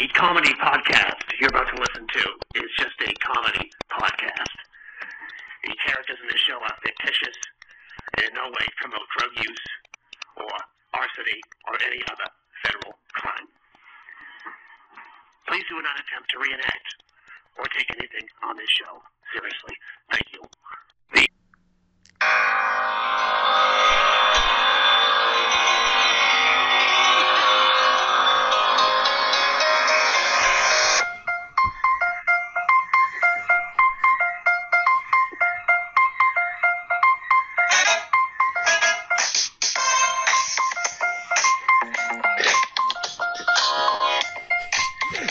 a comedy podcast you're about to listen to is just a comedy podcast. The characters in this show are fictitious and in no way promote drug use or arson or any other federal crime. Please do not attempt to reenact or take anything on this show seriously. Thank you.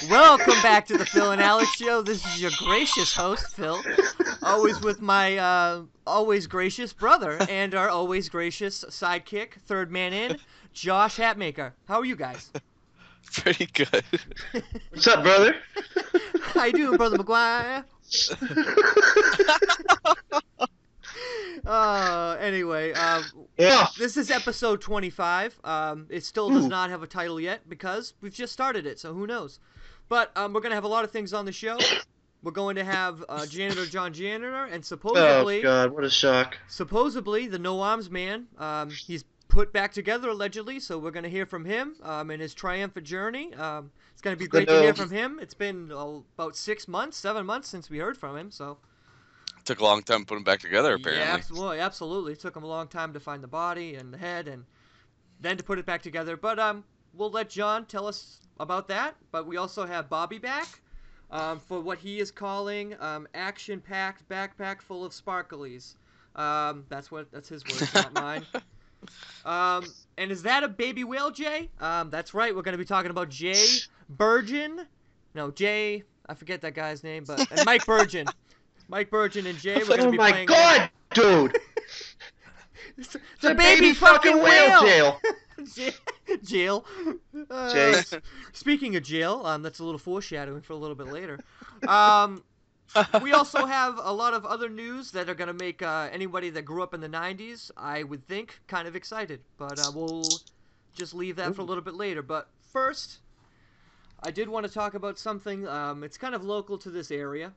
Welcome back to the Phil and Alex Show. This is your gracious host, Phil, always with my always gracious brother and our always gracious sidekick, third man in, Josh Hatmaker. How are you guys? Pretty good. What's up, brother? How you doing, brother McGuire? Anyway, yeah. This is episode 25. It still does not have a title yet because we've just started it, so who knows? But we're going to have a lot of things on the show. We're going to have Janitor John Janitor, and supposedly... Oh, God, what a shock. Supposedly, the No Arms Man. He's put back together, allegedly, so we're going to hear from him and his triumphant journey. It's going to be great to hear from him. It's been about 6 months, 7 months since we heard from him, so... It took a long time to put him back together, apparently. Yeah, absolutely. It took him a long time to find the body and the head and then to put it back together. But we'll let John tell us... about that, but we also have Bobby back for what he is calling action-packed backpack full of sparklies. That's his word, not mine. And is that a baby whale, Jay? That's right. We're going to be talking about Jay, I forget that guy's name, but and Mike Burgeon. Mike Burgeon and Jay. We're going to be playing. Oh my God, dude! It's a baby fucking whale. Jail. Speaking of jail, that's a little foreshadowing for a little bit later. We also have a lot of other news that are going to make anybody that grew up in the 90s, I would think, kind of excited. But we'll just leave that for a little bit later. But first, I did want to talk about something. It's kind of local to this area.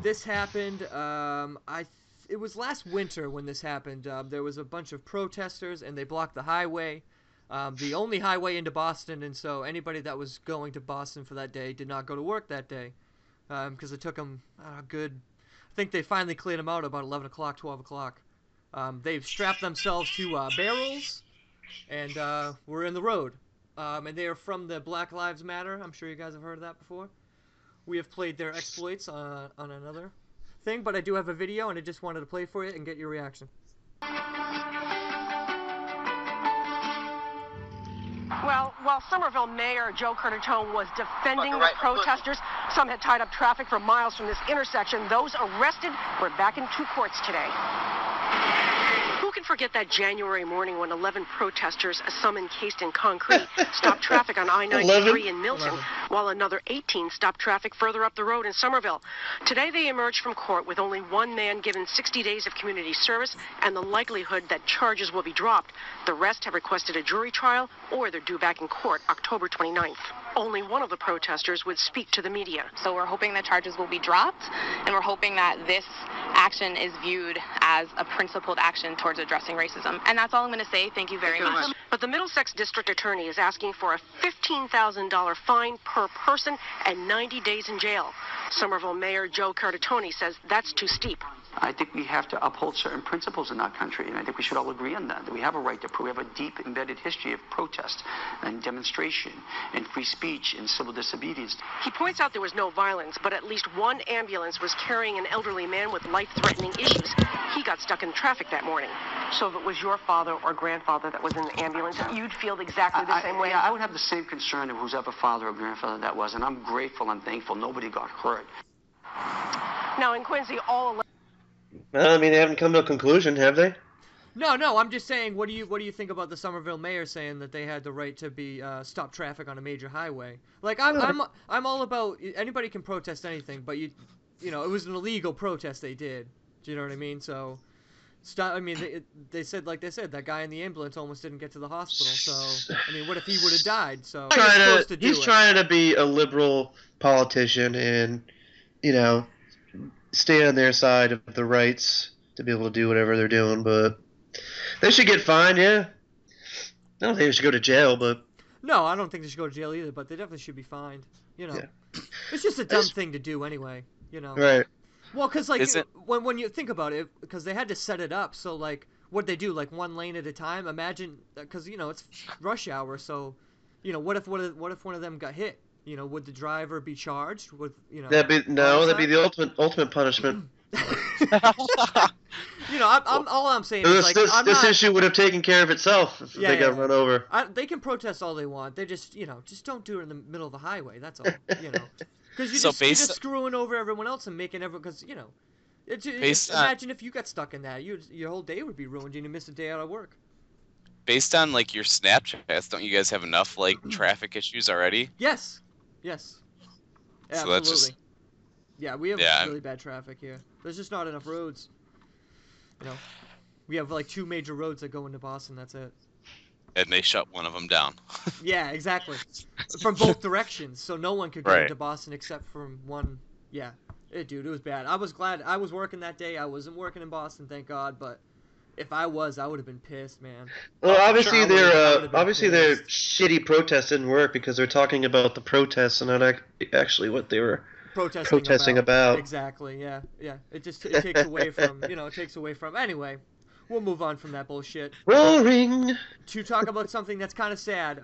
This happened, it was last winter when this happened. There was a bunch of protesters, and they blocked the highway, the only highway into Boston, and so anybody that was going to Boston for that day did not go to work that day because it took them a good – I think they finally cleared them out about 11 o'clock, 12 o'clock. They've strapped themselves to barrels and were in the road, and they are from the Black Lives Matter. I'm sure you guys have heard of that before. We have played their exploits on another – thing, but I do have a video, and I just wanted to play for you and get your reaction. Well, while Somerville Mayor Joe Curtatone was defending the protesters, some had tied up traffic for miles from this intersection. Those arrested were back in two courts today. Who can forget that January morning when 11 protesters, some encased in concrete, stopped traffic on I-93 in Milton, while another 18 stopped traffic further up the road in Somerville. Today they emerged from court with only one man given 60 days of community service and the likelihood that charges will be dropped. The rest have requested a jury trial or they're due back in court October 29th. Only one of the protesters would speak to the media. So we're hoping the charges will be dropped, and we're hoping that this action is viewed as a principled action towards addressing racism. And that's all I'm going to say. Thank you very much. But the Middlesex District Attorney is asking for a $15,000 fine per person and 90 days in jail. Somerville Mayor Joe Curtatone says that's too steep. I think we have to uphold certain principles in our country, and I think we should all agree on that we have a right to protest. We have a deep embedded history of protest and demonstration and free speech and civil disobedience. He points out there was no violence, but at least one ambulance was carrying an elderly man with life-threatening issues. He got stuck in traffic that morning. So if it was your father or grandfather that was in the ambulance, you'd feel exactly the same way? Yeah, I would have the same concern of whose ever father or grandfather that was, and I'm grateful and thankful nobody got hurt. Now, in Quincy, all... Well, I mean, they haven't come to a conclusion, have they? No, I'm just saying, what do you think about the Somerville mayor saying that they had the right to be stop traffic on a major highway? Like, I'm all about anybody can protest anything, but you know, it was an illegal protest they did. Do you know what I mean? So stop. I mean, they said that guy in the ambulance almost didn't get to the hospital. So I mean, what if he would have died? So he's trying to be a liberal politician and, you know, stay on their side of the rights to be able to do whatever they're doing. But they should get fined. Yeah, I don't think they should go to jail, but. No, I don't think they should go to jail either, but they definitely should be fined. You know, yeah. It's just a dumb thing to do anyway. You know, right? Well, because like when you think about it, because they had to set it up so like what they do, like one lane at a time. Imagine, because you know it's rush hour, so you know what if one of them got hit? You know, would the driver be charged with that'd be the ultimate punishment. You know, I'm saying this issue would have taken care of itself if they got run over. They can protest all they want. They just, you know, just don't do it in the middle of the highway. That's all, you know. Because you're just screwing over everyone else and making everyone. Because you know, imagine if you got stuck in that, your whole day would be ruined. You'd miss a day out of work. Based on like your Snapchats, don't you guys have enough like traffic issues already? Yes. Absolutely. So that's just... Yeah, we have really bad traffic here. There's just not enough roads. You know, we have like two major roads that go into Boston. That's it. And they shut one of them down. Yeah, exactly. From both directions, so no one could go into Boston except from one. Yeah, it was bad. I was glad I was working that day. I wasn't working in Boston, thank God. But if I was, I would have been pissed, man. Well, obviously their shitty protests didn't work because they're talking about the protests and not actually what they were. Protesting about. Exactly, yeah. It takes away from, Anyway, we'll move on from that bullshit. Roaring! To talk about something that's kind of sad.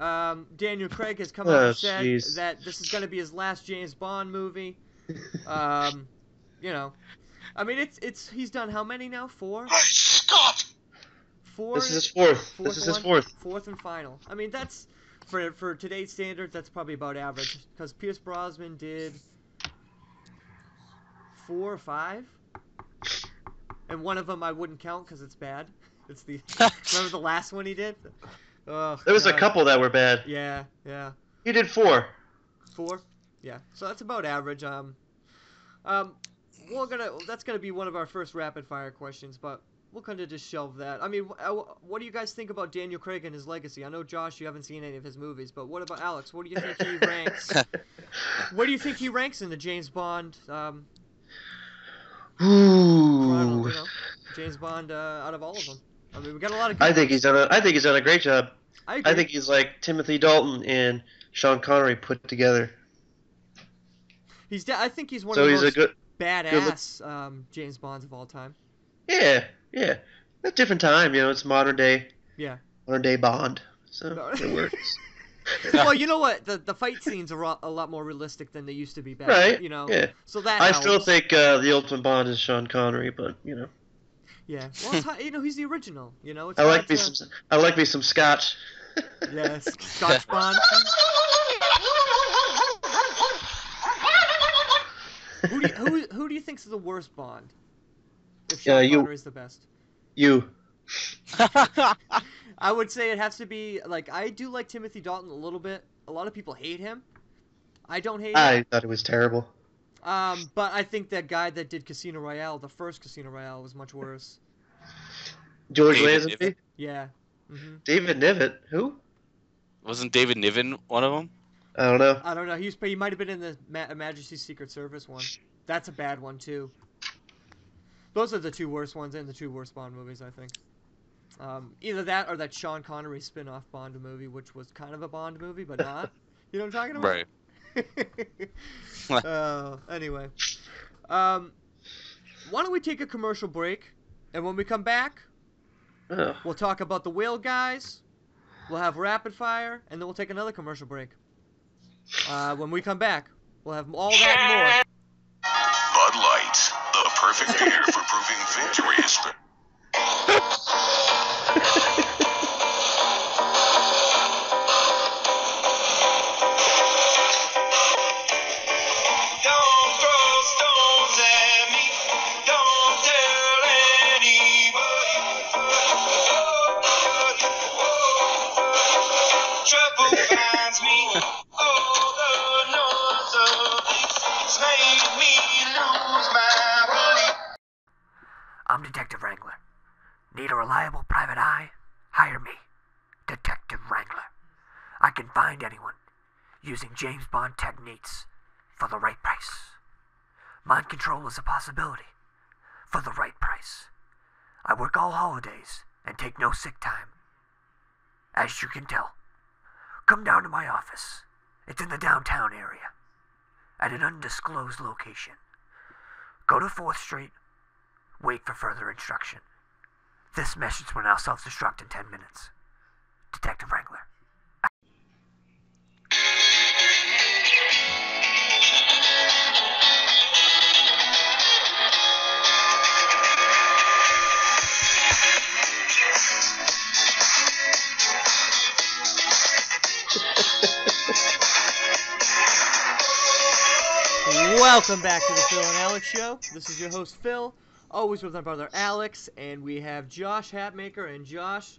Daniel Craig has come out and said that this is going to be his last James Bond movie. You know, I mean, he's done how many now? Four? Hey, Scott! Four? This is his fourth. Fourth and final. I mean, that's, for today's standards, that's probably about average. Because Pierce Brosnan did... 4 or 5, and one of them I wouldn't count because it's bad. It's the remember the last one he did. Oh, there was a couple that were bad. Yeah. He did 4. 4, yeah. So that's about average. That's gonna be one of our first rapid fire questions, but we'll kind of just shelve that. I mean, what do you guys think about Daniel Craig and his legacy? I know Josh, you haven't seen any of his movies, but what about Alex? What do you think he ranks? Where do you think he ranks in the James Bond? Ooh. James Bond out of all of them. I mean, we got a lot of. I think he's done a great job. I think he's like Timothy Dalton and Sean Connery put together. I think he's one of the most badass James Bonds of all time. Yeah. It's a different time, you know. It's modern day. Yeah. Modern day Bond. So it works. Well, you know what? The fight scenes are a lot more realistic than they used to be back. Right. You know. Yeah. So that. I still think the ultimate Bond is Sean Connery, but you know. Yeah. Well, you know, he's the original. You know. I like me some Scotch. Yes, Scotch Bond. Who do you think's the worst Bond? If Sean Connery is the best. You. I would say it has to be like I do like Timothy Dalton a little bit. A lot of people hate him. I don't hate him. I thought it was terrible. But I think that guy that did Casino Royale, the first Casino Royale, was much worse. George Lazenby. Yeah. Mm-hmm. David Niven. Who? Wasn't David Niven one of them? I don't know. He might have been in the Majesty's Secret Service one. That's a bad one too. Those are the two worst ones and the two worst Bond movies, I think. Either that or that Sean Connery spin-off Bond movie, which was kind of a Bond movie, but not. You know what I'm talking about? Right. Anyway. Why don't we take a commercial break, and when we come back, we'll talk about the whale guys, we'll have rapid fire, and then we'll take another commercial break. When we come back, we'll have all that and more. Bud Light, the perfect beer for proving victorious. I'm Detective Wrangler. Need a reliable private eye? Hire me, Detective Wrangler. I can find anyone using James Bond techniques for the right price. Mind control is a possibility for the right price. I work all holidays and take no sick time. As you can tell, come down to my office. It's in the downtown area at an undisclosed location. Go to 4th Street, wait for further instruction. This message will now self-destruct in 10 minutes. Detective Wrangler. Welcome back to the Phil and Alex Show. This is your host, Phil, always with my brother, Alex, and we have Josh Hatmaker. And Josh,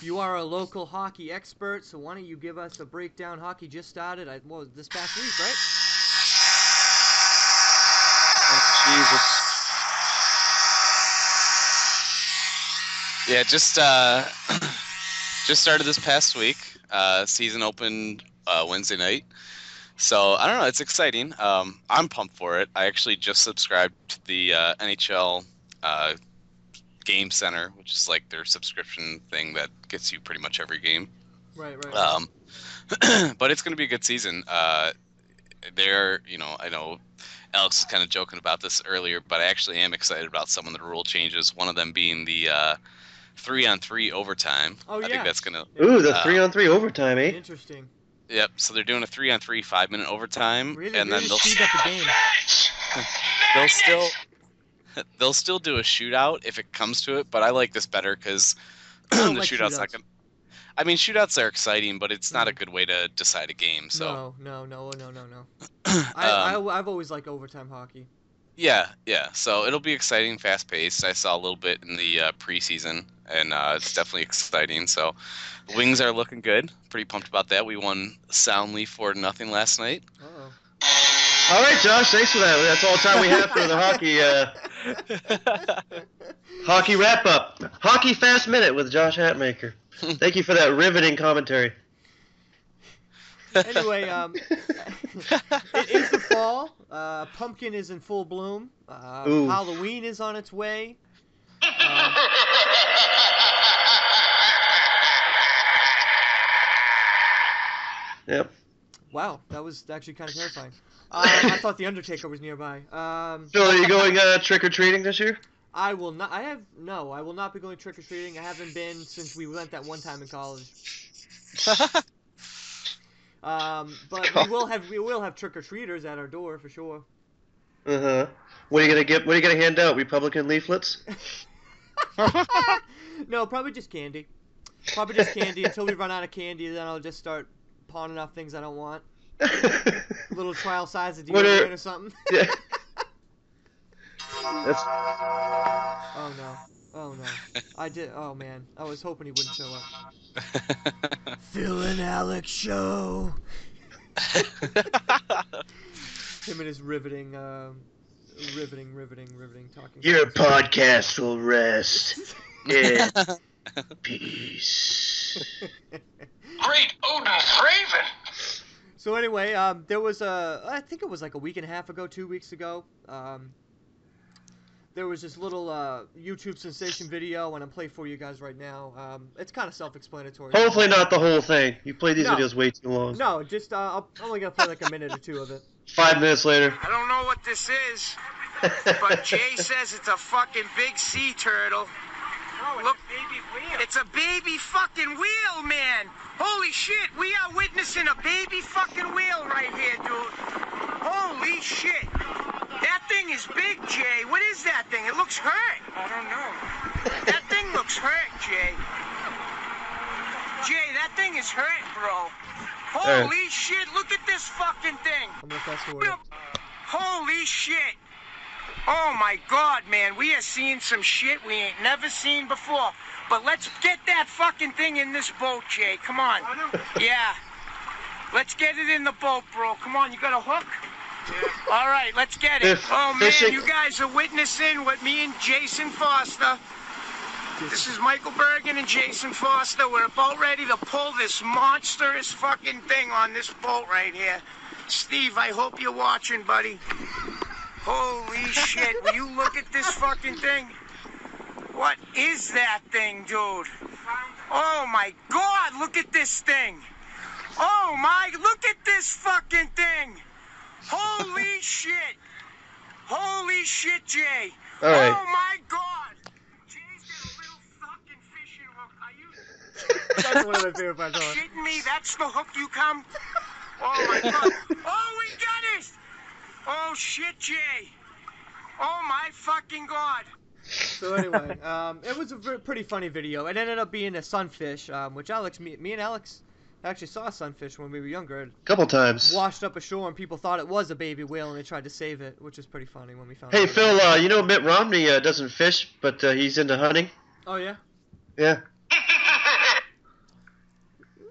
you are a local hockey expert, so why don't you give us a breakdown? Hockey just started this past week, right? Oh, Jesus. Yeah, just started this past week. Season opened Wednesday night. So, I don't know, it's exciting. I'm pumped for it. I actually just subscribed to the NHL Game Center, which is like their subscription thing that gets you pretty much every game. Right. But it's going to be a good season. I know Alex was kind of joking about this earlier, but I actually am excited about some of the rule changes, one of them being the 3-on-3 overtime. Oh, yeah. I think that's going to... Ooh, the 3-on-3 overtime, eh? Interesting. Yep, so they're doing a 3-on-3 5-minute overtime, really, and then they'll speed up the game. They'll still do a shootout if it comes to it, but I like this better because shootout's not gonna. I mean, shootouts are exciting, but it's not a good way to decide a game. So no. I've always liked overtime hockey. Yeah. So it'll be exciting, fast-paced. I saw a little bit in the preseason, and it's definitely exciting. So the Wings are looking good. Pretty pumped about that. We won soundly 4-0 last night. Uh-oh. All right, Josh. Thanks for that. That's all the time we have for the hockey hockey wrap-up. Hockey Fast Minute with Josh Hatmaker. Thank you for that riveting commentary. Anyway, it is the fall. Pumpkin is in full bloom. Halloween is on its way. Yep. Wow, that was actually kind of terrifying. I thought the Undertaker was nearby. So are you going trick or treating this year? I will not. I will not be going trick or treating. I haven't been since we went that one time in college. But we will have trick or treaters at our door for sure. What are you gonna get? What are you gonna hand out? Republican leaflets? No, probably just candy. Until we run out of candy, then I'll just start pawning off things I don't want. Little trial size of deodorant or something. Yeah. Oh no. Oh man. I was hoping he wouldn't show up. Phil and Alex Show. Him and his riveting talking. Your podcast will rest in peace. Great Odin's Raven. So anyway, there was I think it was like a week and a half ago, 2 weeks ago, there was this little YouTube sensation video, and I'm playing for you guys right now. It's kind of self-explanatory. Hopefully not the whole thing. You play these videos way too long. No, just I'm only going to play like a minute or two of it. 5 minutes later. I don't know what this is, but Jay says it's a fucking big sea turtle. No, look, it's a baby wheel. It's a baby fucking wheel, man. Holy shit, we are witnessing a baby fucking wheel right here, dude. Holy shit. That thing is big, Jay. What is that thing? It looks hurt. I don't know. That thing looks hurt, Jay. Jay, that thing is hurt, bro. Holy shit, look at this fucking thing. Holy shit. Oh my God, man. We are seeing some shit we ain't never seen before. But let's get that fucking thing in this boat, Jay. Come on. Yeah. Let's get it in the boat, bro. Come on, you got a hook? Yeah. All right, let's get it. Oh, man, you guys are witnessing what me and Jason Foster This is Michael Bergen and Jason Foster. We're about ready to pull this monstrous fucking thing on this boat right here. Steve, I hope you're watching, buddy. Holy shit, will you look at this fucking thing? What is that thing, dude? Oh my God, look at this thing. Oh my, look at this fucking thing. Holy shit. Holy shit, Jay. All right. Oh my God. Jay's got a little fucking fishing hook. Are you... That's one of my favorite parts. Shitting me? That's the hook you come? Oh my God. Oh, we got it. Oh shit, Jay. Oh my fucking God. So anyway, it was a pretty funny video. It ended up being a sunfish, which Alex, me and Alex actually saw a sunfish when we were younger. A couple times. Washed up ashore and people thought it was a baby whale and they tried to save it, which is pretty funny when we found out. Hey, Phil, you know Mitt Romney doesn't fish, but he's into hunting. Oh, yeah? Yeah.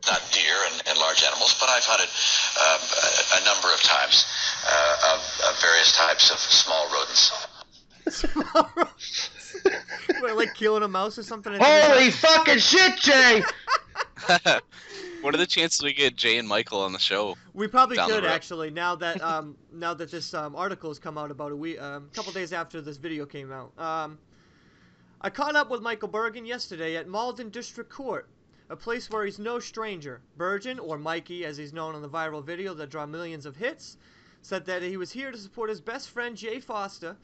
Not deer and large animals, but I've hunted a number of times of various types of small rodents. What, like killing a mouse or something? Holy fucking shit, Jay! What are the chances we get Jay and Michael on the show? We probably could actually. Now that this article has come out about a couple days after this video came out. I caught up with Michael Bergen yesterday at Malden District Court, a place where he's no stranger. Bergen, or Mikey as he's known on the viral video that drew millions of hits, said that he was here to support his best friend Jay Foster,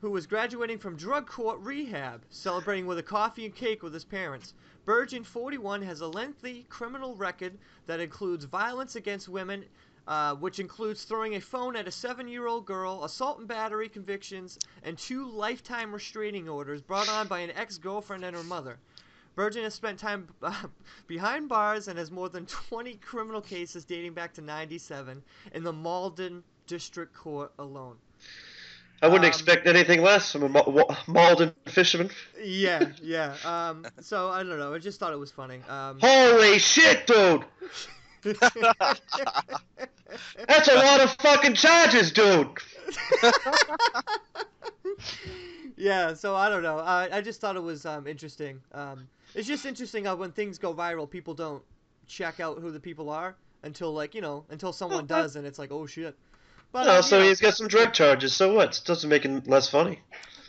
who was graduating from drug court rehab, celebrating with a coffee and cake with his parents. Bergen, 41, has a lengthy criminal record that includes violence against women, which includes throwing a phone at a 7-year-old girl, assault and battery convictions, and 2 lifetime restraining orders brought on by an ex-girlfriend and her mother. Bergen has spent time behind bars and has more than 20 criminal cases dating back to 1997 in the Malden District Court alone. I wouldn't expect anything less from a Malden fisherman. Yeah, yeah. So, I don't know. I just thought it was funny. Holy shit, dude! That's a lot of fucking charges, dude! Yeah, so I don't know. I just thought it was interesting. It's just interesting how when things go viral, people don't check out who the people are until, like, you know, until someone does and it's like, oh shit. But, no, so he's got some drug charges. So what? It doesn't make it less funny.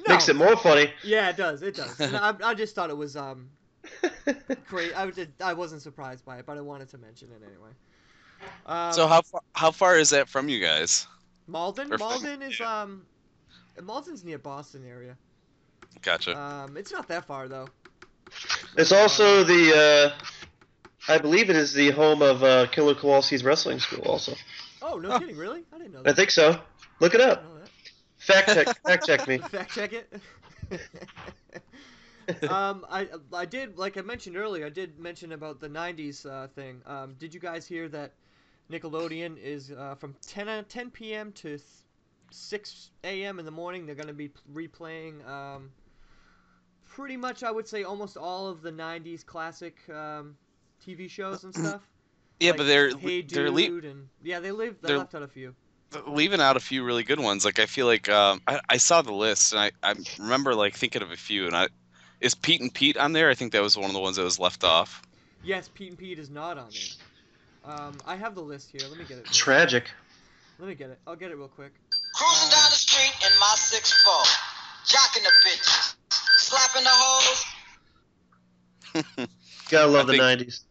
No. Makes it more funny. Yeah, it does. It does. No, I just thought it was crazy. I wasn't surprised by it, but I wanted to mention it anyway. So how far is that from you guys? Malden. Or Malden is Malden's near Boston area. Gotcha. It's not that far though. It's also the I believe it is the home of Killer Kowalski's wrestling school also. Oh, no kidding, really? I didn't know that. I think so. Look it up. Fact check me. Fact check it. I did, like I mentioned earlier, I did mention about the 90s thing. Did you guys hear that Nickelodeon is from 10 p.m. to 6 a.m. in the morning? They're going to be replaying pretty much, I would say, almost all of the 90s classic TV shows and stuff. Yeah, like, but they left out a few. Leaving out a few really good ones. Like I feel like I saw the list and I remember like thinking of a few. And is Pete and Pete on there? I think that was one of the ones that was left off. Yes, Pete and Pete is not on there. I have the list here. Let me get it. Tragic. Let me get it. I'll get it real quick. Cruising down the street in my 6'4", jocking the bitches, slapping the hoes. Gotta love the '90s.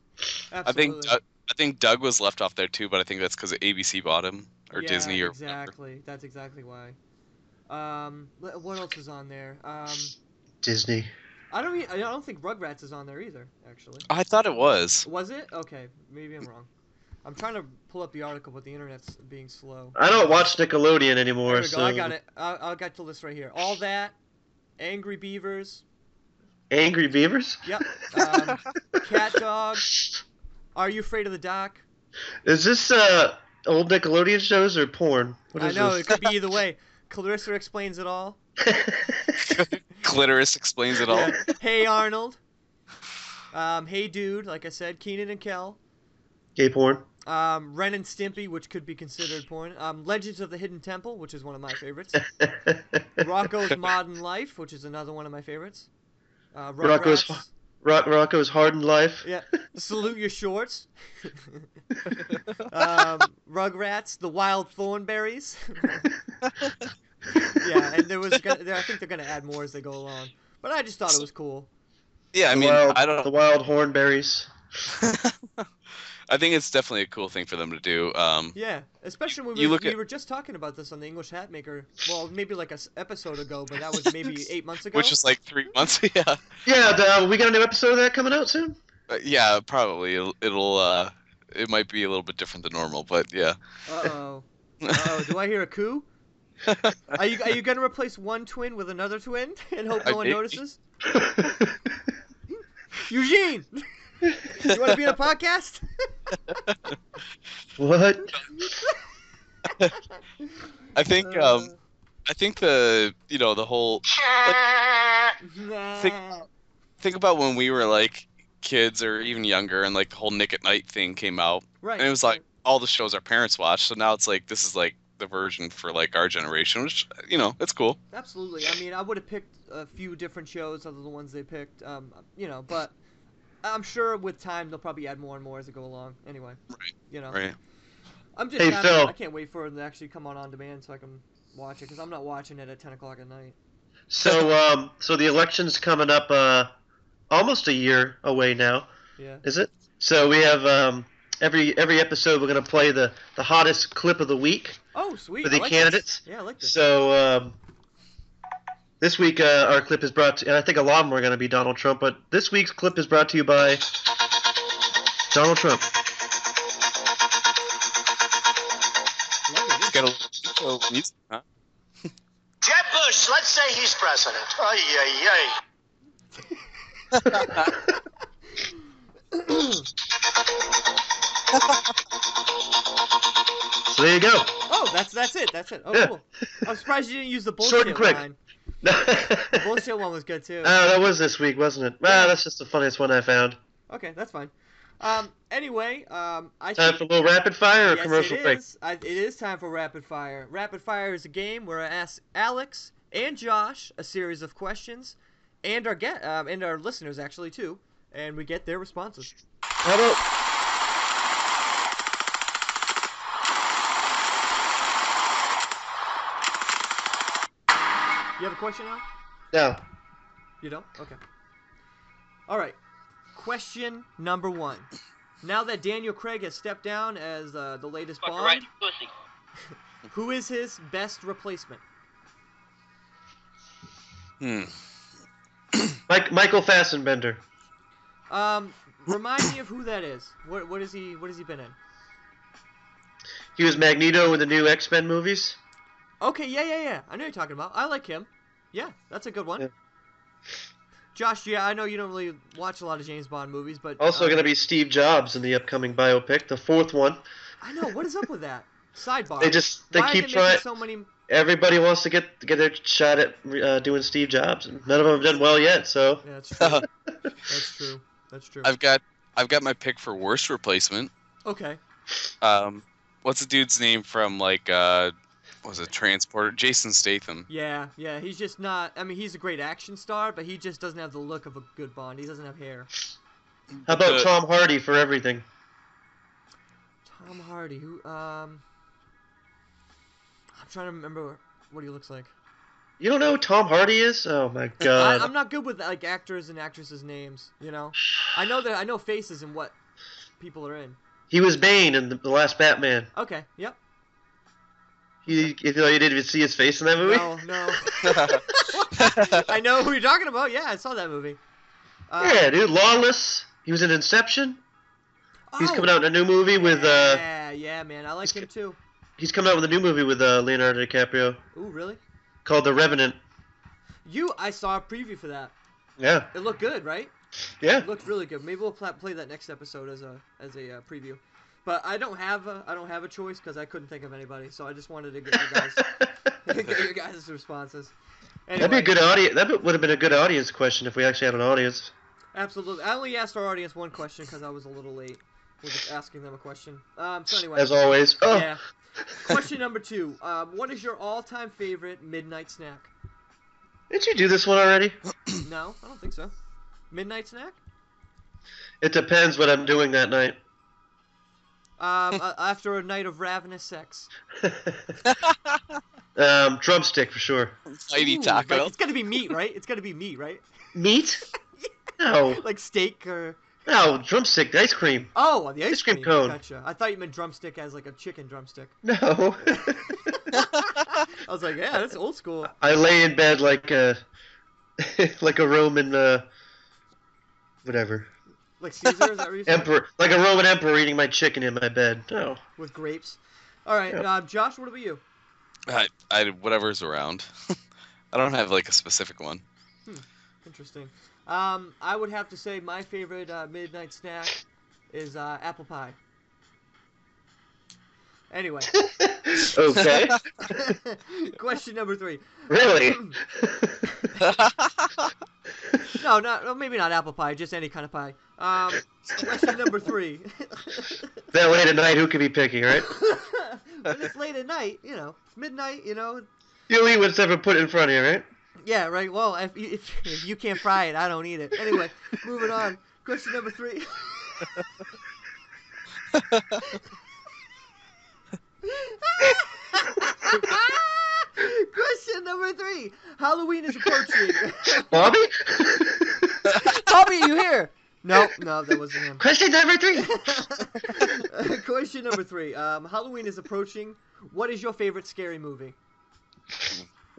Absolutely. I think Doug was left off there too, but I think that's because ABC bought him, or yeah, Disney, or exactly. Whatever. That's exactly why. What else is on there? Disney. I don't think Rugrats is on there either, actually. I thought it was. Was it? Okay, maybe I'm wrong. I'm trying to pull up the article, but the internet's being slow. I don't watch Nickelodeon anymore. There we go. So I got it. I got the list right here. All That, Angry Beavers. Angry Beavers. Yep. CatDog. Are You Afraid of the Dark? Is this old Nickelodeon shows or porn? What is I know, this? It could be either way. Clarissa Explains It All. Clitoris Explains It All. Yeah. Hey Arnold. Hey Dude, like I said, Kenan and Kel. Gay porn. Ren and Stimpy, which could be considered porn. Legends of the Hidden Temple, which is one of my favorites. Rocco's Modern Life, which is another one of my favorites. Rocco's Hardened Life. Yeah. Salute Your Shorts. Rugrats, The Wild Thornberries. Yeah, and there was, I think they're going to add more as they go along. But I just thought it was cool. Yeah, I mean, I don't know. The Wild Hornberries. I think it's definitely a cool thing for them to do. Yeah, especially when we were just talking about this on the English Hatmaker. Well, maybe like an episode ago, but that was maybe 8 months ago. Which is like 3 months, yeah. Yeah, we got a new episode of that coming out soon? Yeah, probably. It might be a little bit different than normal, but yeah. Uh-oh. Uh-oh, do I hear a coup? Are you going to replace one twin with another twin and hope no one notices? Eugene! You want to be in a podcast? What? I think the whole think about when we were like kids or even younger, and like the whole Nick at Night thing came out, right? And it was like all the shows our parents watched. So now it's like this is like the version for like our generation, which it's cool. Absolutely. I mean, I would have picked a few different shows other than the ones they picked, but. I'm sure with time they'll probably add more and more as they go along. Anyway, right. Right. I'm just happy. Phil. I can't wait for it to actually come on demand so I can watch it, because I'm not watching it at 10 o'clock at night. So, so the election's coming up, almost a year away now. Yeah. Is it? So we have every episode we're gonna play the hottest clip of the week. Oh, sweet. For the candidates. This. Yeah, I like this. So. This week, our clip is brought to, and I think a lot of them are going to be Donald Trump, but this week's clip is brought to you by Donald Trump. Got a little music, huh? Jeb Bush, let's say he's president. Ay, ay, ay. So there you go. Oh, that's it. That's it. Oh, yeah. Cool. I'm surprised you didn't use the bullshit line. Short and quick. The bullshit one was good too. Oh, that was this week, wasn't it? Well, that's just the funniest one I found. Okay, that's fine. Anyway, time for a little rapid fire or commercial break? It is time for rapid fire. Rapid fire is a game where I ask Alex and Josh a series of questions, and our listeners actually too, and we get their responses. How about? You have a question now? No. You don't? Okay. All right. Question number one. Now that Daniel Craig has stepped down as the latest Bond, right, pussy. Who is his best replacement? Michael Fassbender. Remind me of who that is. What is he? What has he been in? He was Magneto in the new X-Men movies. Okay, yeah. I know you're talking about. I like him. Yeah, that's a good one. Yeah. Josh, yeah, I know you don't really watch a lot of James Bond movies, but... Also going to be Steve Jobs in the upcoming biopic, the fourth one. I know, what is up with that? Sidebar. They keep trying... So many... Everybody wants to get their shot at doing Steve Jobs. None of them have done well yet, so... Yeah, that's true. That's true. I've got my pick for worst replacement. Okay. What's the dude's name from, like, was a transporter? Jason Statham. Yeah, he's just not... I mean, he's a great action star, but he just doesn't have the look of a good Bond. He doesn't have hair. How about Tom Hardy for everything? Tom Hardy, who... I'm trying to remember what he looks like. You don't know who Tom Hardy is? Oh, my God. I'm not good with, like, actors and actresses' names, I know faces and what people are in. He was Bane in the last Batman. Okay, yep. You didn't even see his face in that movie? No. I know who you're talking about. Yeah, I saw that movie. Yeah, dude. Lawless. He was in Inception. Oh, he's coming out in a new movie with... Yeah, man. I like him, too. He's coming out with a new movie with Leonardo DiCaprio. Ooh, really? Called The Revenant. I saw a preview for that. Yeah. It looked good, right? Yeah. It looked really good. Maybe we'll play that next episode as a preview. But I don't have a choice because I couldn't think of anybody, so I just wanted to get you guys' responses. Anyway, that would have been a good audience question if we actually had an audience. Absolutely. I only asked our audience one question because I was a little late with asking them a question. So anyway. As always. Oh. Yeah. Question number two. What is your all-time favorite midnight snack? Did you do this one already? No, I don't think so. Midnight snack? It depends what I'm doing that night. After a night of ravenous sex. Drumstick for sure. Mighty taco. Like, it's gonna be meat, right? It's gonna be meat, right? Meat? No. Like steak or... No, drumstick, ice cream. Oh, the ice cream cone. Gotcha. I thought you meant drumstick as like a chicken drumstick. No. I was like, yeah, that's old school. I lay in bed like a Roman whatever. Like Caesar, is that what you said? Emperor, like a Roman emperor eating my chicken in my bed. No. With grapes. All right, yeah. Josh, what about you? I whatever's around. I don't have like a specific one. Interesting. I would have to say my favorite midnight snack is apple pie. Anyway. Okay. Question number 3. Really? No, not maybe not apple pie, just any kind of pie. Question number 3. That late at night, who could be picky, right? When it's late at night, you know, it's midnight, you know. You'll eat what's ever put in front of you, right? Yeah, right. Well, if you can't fry it, I don't eat it. Anyway, moving on. Question number 3. Question number 3. Halloween is approaching. Bobby? Bobby, are you here? Nope, no, that wasn't him. Question number 3. Question number 3. Halloween is approaching. What is your favorite scary movie?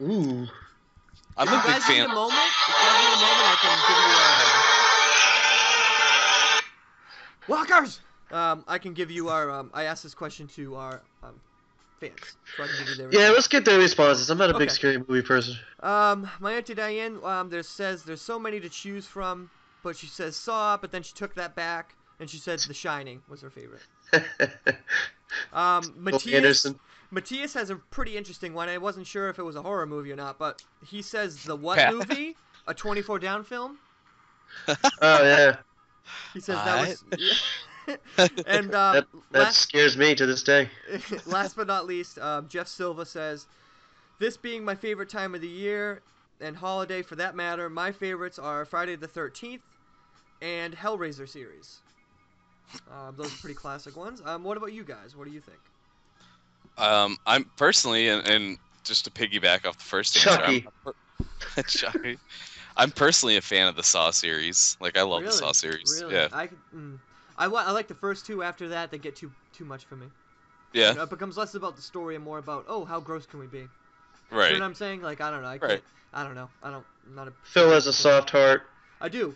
Ooh. I'm a big fan. I can give you Walkers! I can give you our. I asked this question to our fans. So I can give you their response. Let's get their responses. I'm not a big scary movie person. My auntie Diane there says there's so many to choose from, but she says Saw, but then she took that back and she said The Shining was her favorite. Matthias has a pretty interesting one. I wasn't sure if it was a horror movie or not, but he says the what movie? A 24 Down film? Oh, yeah. He says that was... and, that scares me to this day. Last but not least, Jeff Silva says, this being my favorite time of the year and holiday for that matter, my favorites are Friday the 13th and Hellraiser series. Those are pretty classic ones. What about you guys? What do you think? I'm personally, and just to piggyback off the first answer, I'm personally a fan of the Saw series. Like, I love the Saw series. Really? Yeah. I like the first two. After that, they get too much for me. Yeah. You know, it becomes less about the story and more about, oh, how gross can we be? Right. You know what I'm saying? Like, I don't know. I don't know. Phil has a soft heart. I do.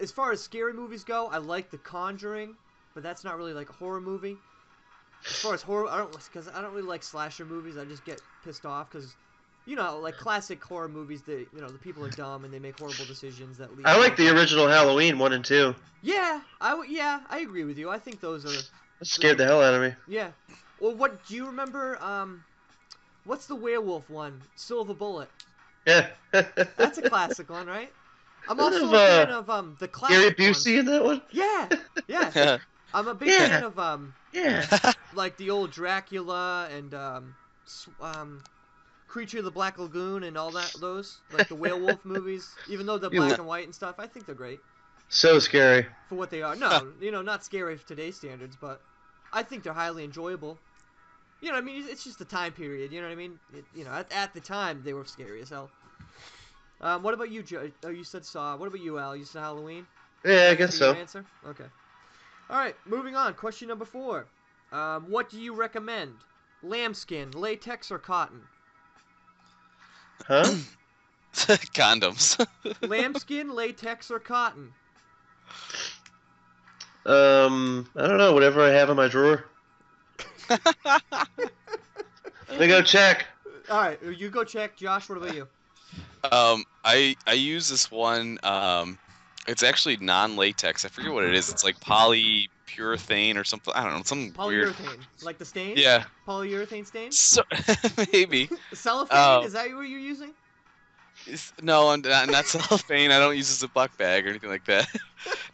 As far as scary movies go, I like The Conjuring, but that's not really like a horror movie. As far as horror, because I don't really like slasher movies. I just get pissed off because, you know, like classic horror movies, the people are dumb and they make horrible decisions that lead. I like the original Halloween 1 and 2. Yeah, I agree with you. I think those are. That scared the hell out of me. Yeah. Well, what do you remember? What's the werewolf one? Silver Bullet. Yeah. That's a classic one, right? I'm also a fan of the classic. Gary Busey in that one. Yeah. Yeah. I'm a big fan of like the old Dracula and Creature of the Black Lagoon and all that, those like the werewolf movies, even though they're black and white and stuff. I think they're great. So scary for what they are. No, you know, not scary for today's standards, but I think they're highly enjoyable. You know what I mean? It's just the time period. You know what I mean? At the time they were scary as hell. What about you, Joe? Oh, you said Saw. What about you, Al? You said Halloween? Yeah, I guess so. Your answer? Okay. All right, moving on. Question number 4. What do you recommend? Lambskin, latex, or cotton? Huh? Condoms. Lambskin, latex, or cotton? I don't know. Whatever I have in my drawer. Let me go check. All right, you go check. Josh, what about you? I use this one. It's actually non-latex. I forget what it is. It's like polyurethane or something. I don't know. Something weird. Polyurethane, like the stain. Yeah. Polyurethane stain. So, maybe. Cellophane? Is that what you're using? No, not cellophane. I don't use it as a buck bag or anything like that.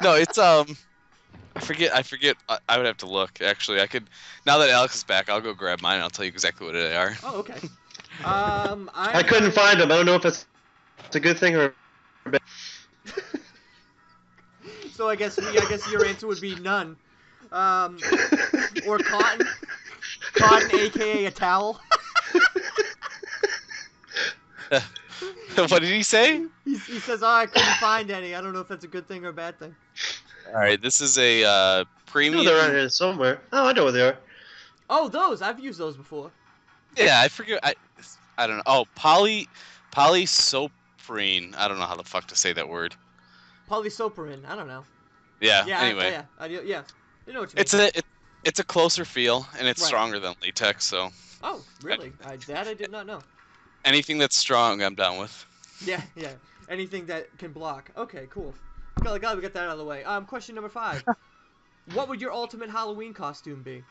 No, it's I forget. I would have to look. Actually, I could. Now that Alex is back, I'll go grab mine. And I'll tell you exactly what they are. Oh, okay. I couldn't find them. I don't know if it's a good thing or a bad. so I guess your answer would be none. Or cotton. Cotton, a.k.a. a towel. What did he say? He says, oh, I couldn't find any. I don't know if that's a good thing or a bad thing. All right, this is a premium. They're on here somewhere. Oh, I know where they are. Oh, those. I've used those before. Yeah, I forget. I don't know. Oh, polysoprene. I don't know how the fuck to say that word. Polysoprene. I don't know. Yeah, yeah anyway. Yeah. You know what you mean. It's a closer feel, and it's stronger than latex, so. Oh, really? That I did not know. Anything that's strong, I'm down with. Yeah. Anything that can block. Okay, cool. Golly, we got that out of the way. Question number 5. What would your ultimate Halloween costume be?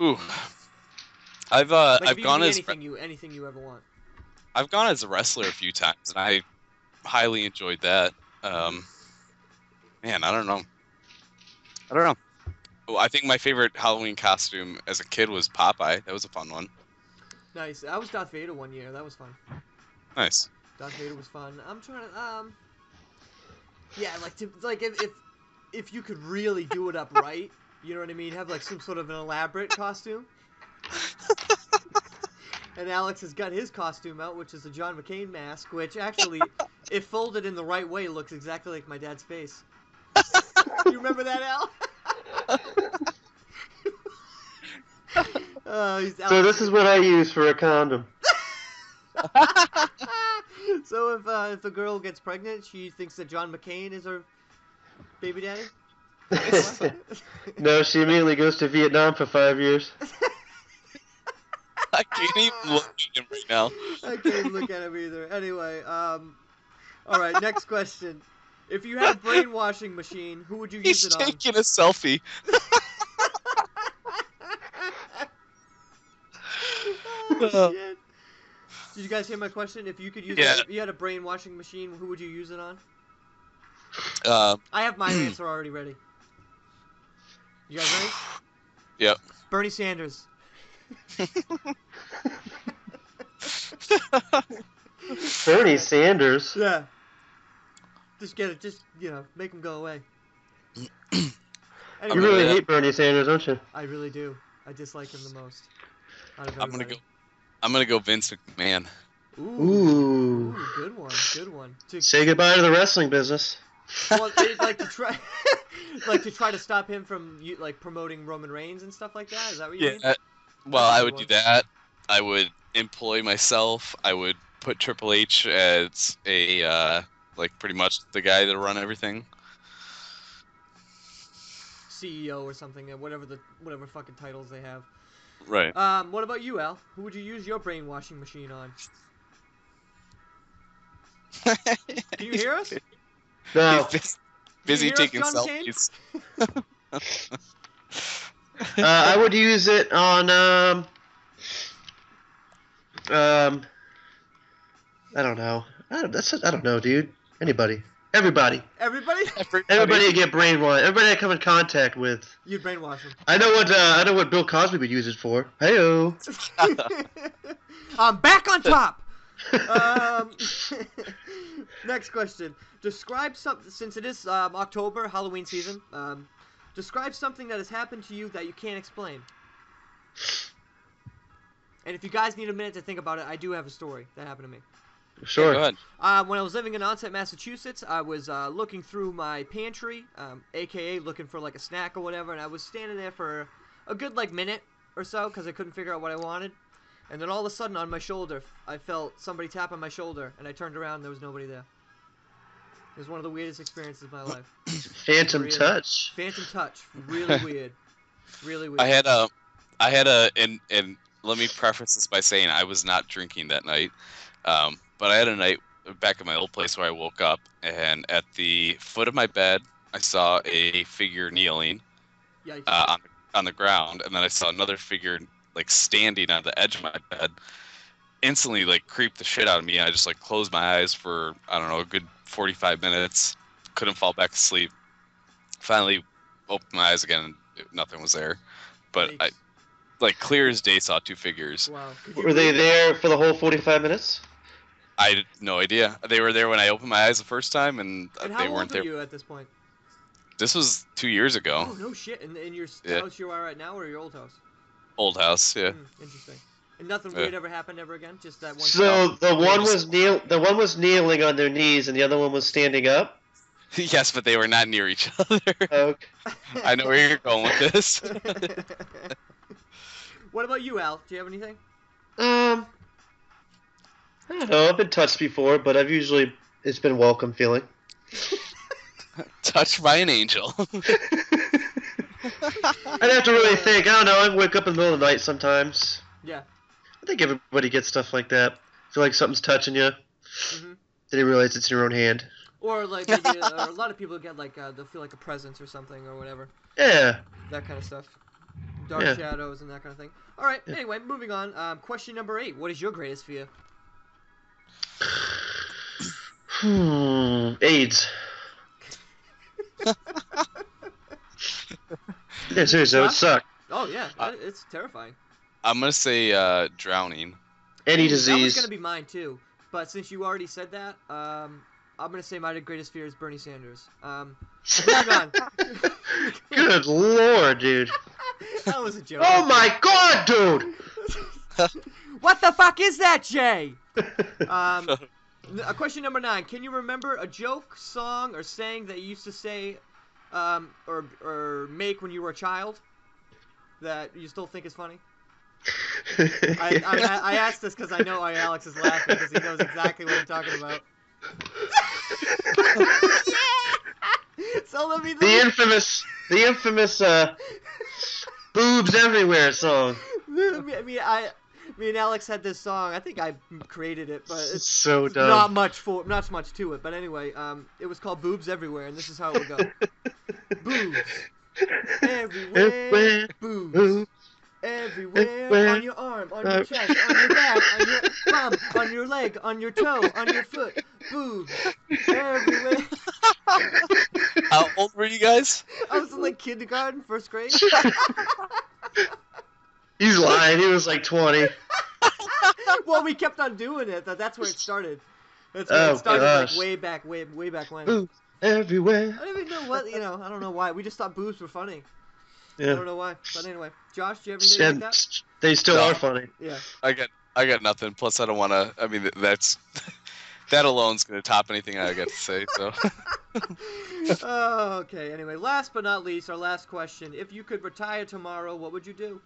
Ooh. I've gone as anything you ever want. I've gone as a wrestler a few times, and I highly enjoyed that. Man, I don't know. Well, I think my favorite Halloween costume as a kid was Popeye. That was a fun one. Nice. I was Darth Vader one year. That was fun. Nice. Darth Vader was fun. I'm trying to yeah, if you could really do it up right, you know what I mean? Have like some sort of an elaborate costume. And Alex has got his costume out, which is a John McCain mask, which actually, if folded in the right way, looks exactly like my dad's face. You remember that, Al? So this is what I use for a condom. So if a girl gets pregnant, she thinks that John McCain is her baby daddy? No, she immediately goes to Vietnam for 5 years. I can't even look at him right now. I can't look at him either. Anyway, all right, next question. If you had a brainwashing machine, who would you use it on? He's taking a selfie. Oh, shit. Did you guys hear my question? If you could use it, if you had a brainwashing machine, who would you use it on? I have my answer already ready. You guys ready? Yep. Bernie Sanders. Bernie Sanders. Yeah. Just get it. Just make him go away. Anyway, you really hate Bernie Sanders, don't you? I really do. I dislike him the most. I'm gonna go Vince McMahon. Ooh. Good one. Say goodbye to the wrestling business. Well, they'd like to try, to stop him from promoting Roman Reigns and stuff like that. Is that what you mean? Well, I would do that. I would employ myself. I would put Triple H as a pretty much the guy that'll run everything. CEO or something, whatever fucking titles they have. Right. What about you, Al? Who would you use your brainwashing machine on? Do you hear us? No. He's busy taking selfies. I would use it on I don't know. I don't know, dude. Anybody. Everybody get brainwashed. Everybody I come in contact with. You'd brainwash them. I know what Bill Cosby would use it for. Hey-o. I'm back on top. Next question. Describe something, since it is October, Halloween season. Describe something that has happened to you that you can't explain. And if you guys need a minute to think about it, I do have a story that happened to me. Sure. Go ahead. When I was living in Onset, Massachusetts, I was looking through my pantry, a.k.a. looking for a snack or whatever, and I was standing there for a good minute or so because I couldn't figure out what I wanted. And then all of a sudden on my shoulder, I felt somebody tap on my shoulder, and I turned around and there was nobody there. It was one of the weirdest experiences of my life. Phantom touch. Really weird. Really weird. And let me preface this by saying I was not drinking that night. But I had a night back at my old place where I woke up, and at the foot of my bed, I saw a figure kneeling on the ground, and then I saw another figure standing on the edge of my bed. Instantly, creeped the shit out of me, and I just closed my eyes for, I don't know, a good 45 minutes. Couldn't fall back asleep. Finally, opened my eyes again, and nothing was there. But I, clear as day, saw two figures. Wow. Were they there for the whole 45 minutes? I had no idea. They were there when I opened my eyes the first time, and they weren't there. How old were you at this point? This was 2 years ago. Oh, no shit. And your house you are at now, or your old house? Old house, yeah. Mm, interesting. And nothing weird ever happened ever again? Just that one. So the one was kneeling on their knees, and the other one was standing up? Yes, but they were not near each other. Okay. I know where you're going with this. What about you, Al? Do you have anything? I don't know. I've been touched before, but I've usually... It's been a welcome feeling. Touched by an angel. I'd have to really think. I don't know. I wake up in the middle of the night sometimes. Yeah. I think everybody gets stuff like that. Feel like something's touching you. Mm-hmm. Then you realize it's in your own hand. Or like maybe, or a lot of people get like they'll feel like a presence or something or whatever. Yeah. That kind of stuff. Dark shadows and that kind of thing. All right. Yeah. Anyway, moving on. Question number 8. What is your greatest fear? AIDS. Yeah, seriously, it would suck. Oh yeah, it's terrifying. I'm gonna say drowning. Any disease. That was gonna be mine too, but since you already said that, I'm gonna say my greatest fear is Bernie Sanders. Moving on. Good lord, dude. That was a joke. Oh my god, dude. What the fuck is that, Jay? Question number 9. Can you remember a joke, song, or saying that you used to say or make when you were a child that you still think is funny? I asked this because I know Alex is laughing because he knows exactly what I'm talking about. Yeah! So let me... The infamous boobs everywhere song. Me and Alex had this song. I think I created it, but it's so dumb. Not much to it. But anyway, it was called "Boobs Everywhere," and this is how it would go: boobs everywhere, boobs everywhere, on your arm, on your chest, on your back, on your bum, on your leg, on your toe, on your foot, boobs everywhere. How old were you guys? I was in like kindergarten, 1st grade. He's lying. He was like 20. Well, we kept on doing it. That's where it started. That's where it started, like, way back when. Boobs everywhere. I don't even know what, I don't know why. We just thought boobs were funny. Yeah. I don't know why. But anyway, Josh, do you have anything like that? They still are funny. Yeah. I got nothing. Plus, I don't want to, I mean, that alone's going to top anything I got to say, so. Oh, okay. Anyway, last but not least, our last question. If you could retire tomorrow, what would you do?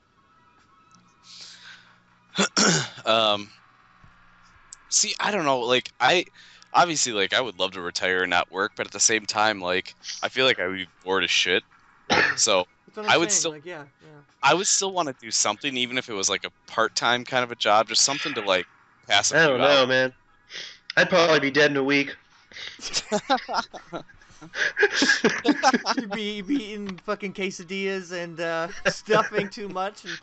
See, I don't know, like, I would love to retire and not work, but at the same time, like, I feel like I would be bored as shit, so I would still want to do something, even if it was like a part-time kind of a job, just something to like pass a I don't know out. Man, I'd probably be dead in a week. You'd be eating fucking quesadillas and stuffing too much. And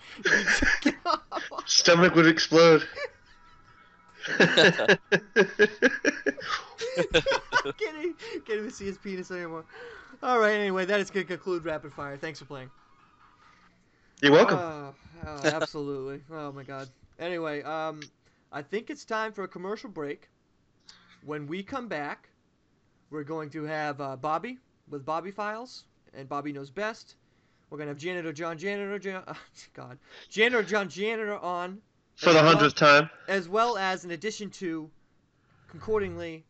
stomach would explode. Can't even see his penis anymore. All right, anyway, that is going to conclude Rapid Fire. Thanks for playing. You're welcome. Oh, absolutely. Oh, my God. Anyway, I think it's time for a commercial break. When we come back, we're going to have Bobby with Bobby Files and Bobby Knows Best. We're going to have Janitor John Janitor on. For the 100th time. As well as, in addition to, concordingly,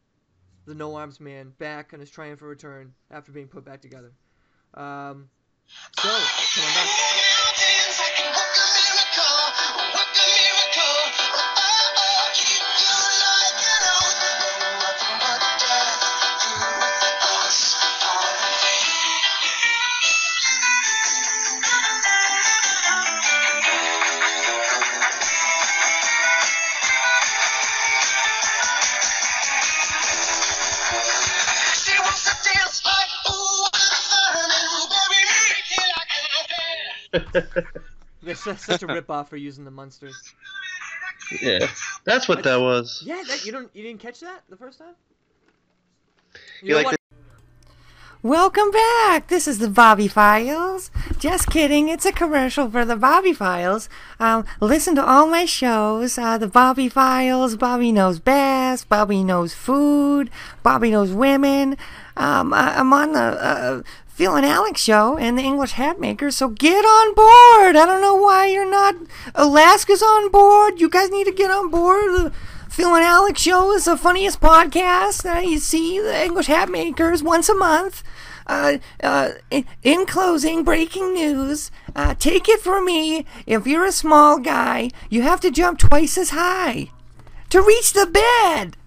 the No Arms Man back on his triumphant return after being put back together. So, come on back. That's such a ripoff for using the Munsters. Yeah, that's what that was. Yeah, you didn't catch that the first time? Welcome back. This is the Bobby Files. Just kidding. It's a commercial for the Bobby Files. Listen to all my shows, the Bobby Files, Bobby Knows Best, Bobby Knows Food, Bobby Knows Women. I'm on the Phil and Alex show and the English Hatmaker, so get on board. I don't know why you're not. Alaska's on board. You guys need to get on board. Phil and Alex show is the funniest podcast. You see the English Hatmakers once a month. In closing, breaking news, take it from me, if you're a small guy, you have to jump twice as high to reach the bed.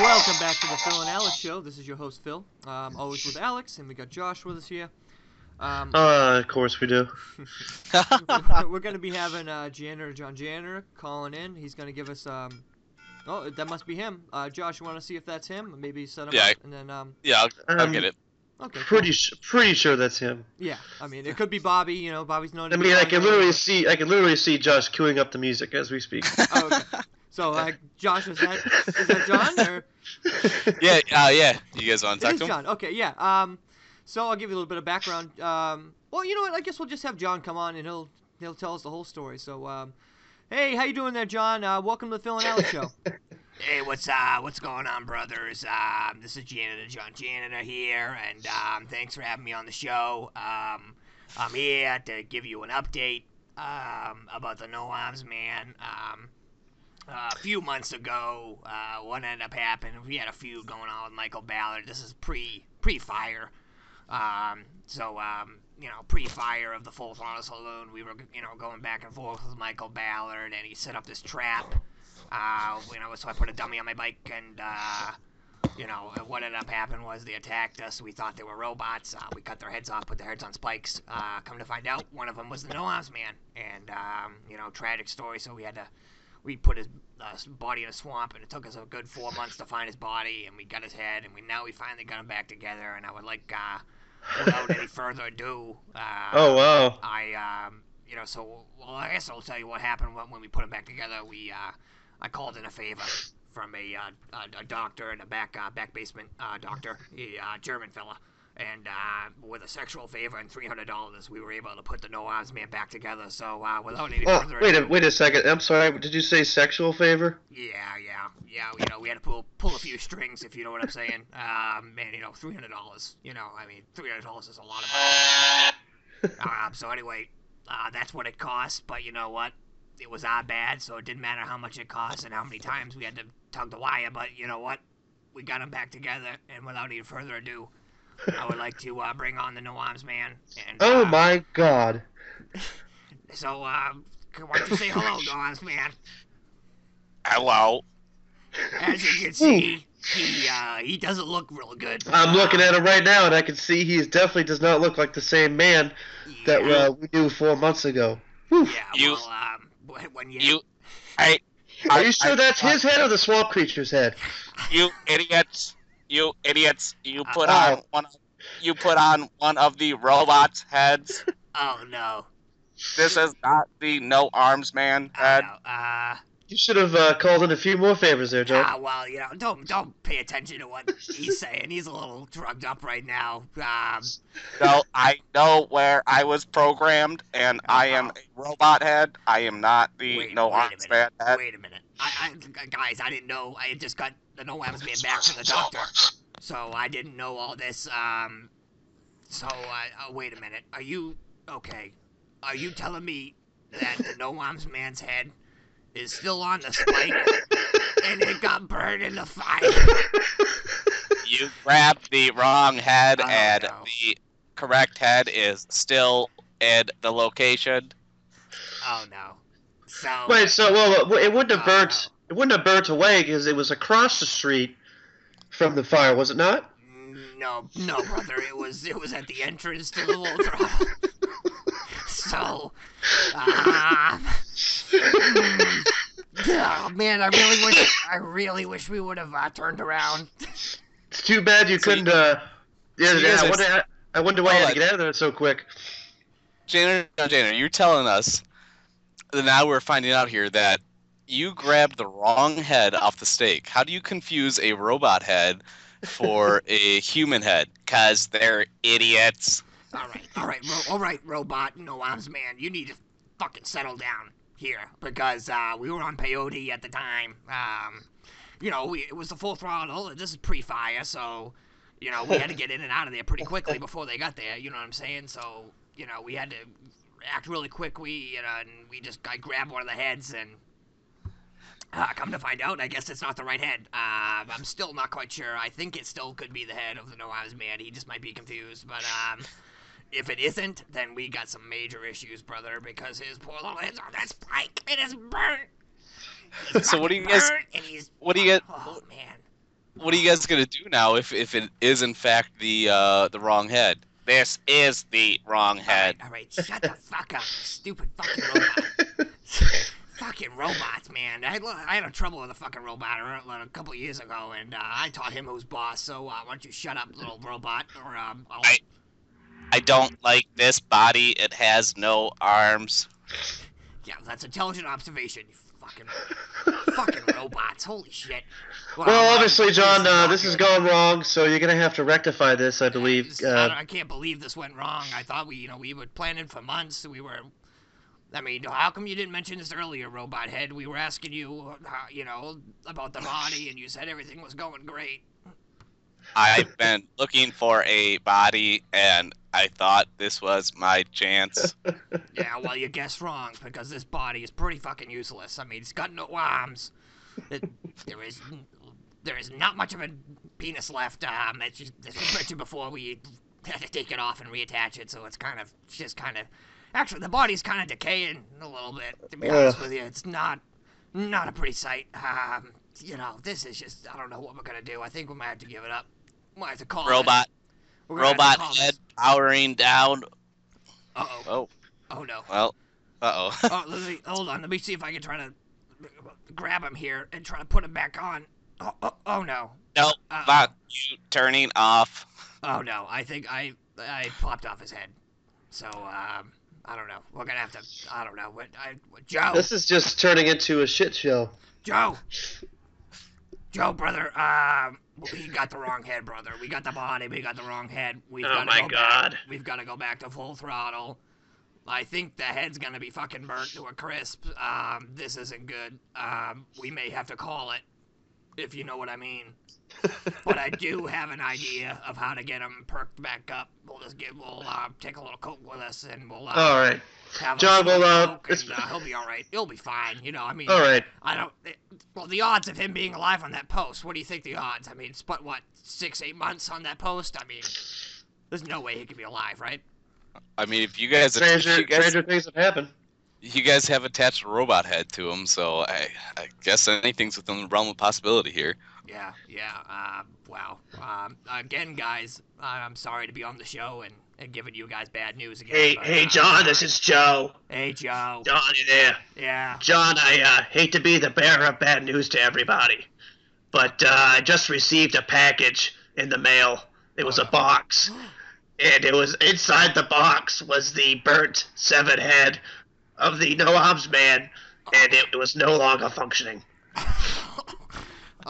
Welcome back to the Phil and Alex show. This is your host, Phil. Always with Alex, and we got Josh with us here. Of course we do. We're going to be having Janner, John Janner, calling in. He's going to give us... oh, that must be him. Josh, you want to see if that's him? Maybe set him up, and then... Yeah, I'll get it. Okay, pretty sure that's him. Yeah, I mean, it could be Bobby. You know, Bobby's known. I can literally see Josh queuing up the music as we speak. Oh, okay. So, Josh, is that John? Or... Yeah. You guys want to talk to him? John. Okay, yeah. So I'll give you a little bit of background. Well, you know what? I guess we'll just have John come on, and he'll tell us the whole story. So, hey, how you doing there, John? Welcome to the Phil and Alex show. Hey, what's going on, brothers? This is John Janitor here, and thanks for having me on the show. I'm here to give you an update about the No Arms Man. A few months ago, what ended up happening, we had a feud going on with Michael Ballard. This is pre-fire. You know, pre-fire of the Full Throttle Saloon, we were, you know, going back and forth with Michael Ballard, and he set up this trap. You know, so I put a dummy on my bike, and, you know, what ended up happening was they attacked us. We thought they were robots. We cut their heads off, put their heads on spikes. Come to find out, one of them was the No Arms Man, and, you know, tragic story, so we put his body in a swamp, and it took us a good 4 months to find his body, and we got his head, and we finally got him back together, and I would like, without any further ado, oh, wow. You know, so, well, I guess I'll tell you what happened when we put him back together. I called in a favor from a doctor in the back basement doctor, a German fella, and with a sexual favor and $300, we were able to put the No Arms Man back together. So without any further ado, wait a second. I'm sorry. Did you say sexual favor? Yeah. You know, we had to pull a few strings, if you know what I'm saying. Man, you know, $300. You know, I mean, $300 is a lot of money. So anyway, that's what it costs. But you know what? It was our bad, so it didn't matter how much it cost and how many times we had to tug the wire, but you know what? We got them back together, and without any further ado, I would like to bring on the No Arms Man. And, oh, my God. So, why don't you say hello, No Arms Man? Hello. As you can see, he doesn't look real good. I'm looking at him right now, and I can see he definitely does not look like the same man that we knew 4 months ago. Whew. Yeah, are you sure that's his head or the swamp creature's head? You idiots! You put on one of the robot's heads. Oh no! This is not the No Arms Man head. You should have called in a few more favors there, John. Well, you know, don't pay attention to what he's saying. He's a little drugged up right now. So I know where I was programmed, and I am a robot head. I am not the No Arms Man head. Wait a minute. Guys, I didn't know. I just got the No Arms Man back from the doctor. So I didn't know all this. Wait a minute. Are you... Okay. Are you telling me that the No Arms Man's head is still on the spike, and it got burned in the fire? You grabbed the wrong head, and the correct head is still in the location. Oh no! So wait, so well, it wouldn't have burnt. It wouldn't have burnt away because it was across the street from the fire, was it not? No, brother. It was at the entrance to the wardrobe. So, oh man, I really wish we would have turned around. It's too bad you couldn't. I wonder why you had to get out of there so quick. Janer, you're telling us that now we're finding out here that you grabbed the wrong head off the stake. How do you confuse a robot head for a human head? 'Cause they're idiots. All right, robot, no arms man. You need to fucking settle down here because we were on peyote at the time. It was the full throttle. This is pre-fire, so we had to get in and out of there pretty quickly before they got there. You know what I'm saying? So. We had to act really quickly, and I grabbed one of the heads, and come to find out, I guess it's not the right head. I'm still not quite sure. I think it still could be the head of the No Eyes Man. He just might be confused, but if it isn't, then we got some major issues, brother, because his poor little head's on that spike. It is burnt. It's so what do you guys? Oh man. What are you guys gonna do now if it is in fact the wrong head? This is the wrong head. All right, shut the fuck up, stupid fucking robot. Fucking robots, man. I had a trouble with a fucking robot a couple years ago, and I taught him who's boss, so why don't you shut up, little robot, or I don't like this body. It has no arms. Yeah, that's intelligent observation, you fucking robots. Holy shit. Well, obviously, John, this is going wrong, so you're going to have to rectify this, I believe. I can't believe this went wrong. I thought we were planning for months. I mean, how come you didn't mention this earlier, Robot Head? We were asking you, about the body, and you said everything was going great. I've been looking for a body, and I thought this was my chance. Yeah, well, you guessed wrong, because this body is pretty fucking useless. I mean, it's got no arms. There is not much of a penis left. It's mentioned before we had to take it off and reattach it, so it's kind of... Actually, the body's kind of decaying a little bit, to be honest with you. It's not a pretty sight. This is just... I don't know what we're going to do. I think we might have to give it up. We might have to call Robot. Robot head powering down. Uh-oh. Oh. Oh, no. Well, uh-oh. Hold on. Let me see if I can try to grab him here and try to put him back on. Oh no. Nope. Not you turning off. Oh, no. I think I popped off his head. So, I don't know. We're going to have to... I don't know. Joe! This is just turning into a shit show. Joe! Joe, brother, we got the wrong head, brother. We got the body. We got the wrong head. We've got to go back to full throttle. I think the head's going to be fucking burnt to a crisp. This isn't good. We may have to call it, if you know what I mean. But I do have an idea of how to get him perked back up. We'll take a little coke with us, and we'll all right. Have John, he'll be all right. He'll be fine. I mean, all right. The odds of him being alive on that post. What do you think the odds? I mean, it's what 6-8 months on that post. I mean, there's no way he could be alive, right? I mean, if you guys, stranger things have happened. You guys have attached a robot head to him, so I guess anything's within the realm of possibility here. Yeah. Wow. Again, guys, I'm sorry to be on the show and giving you guys bad news again. Hey, John, this is Joe. Hey, Joe. John, you there? Yeah. John, I hate to be the bearer of bad news to everybody, but I just received a package in the mail. It was a box, and it was inside the box was the burnt, severed head of the No Hobbs Man, and it was no longer functioning.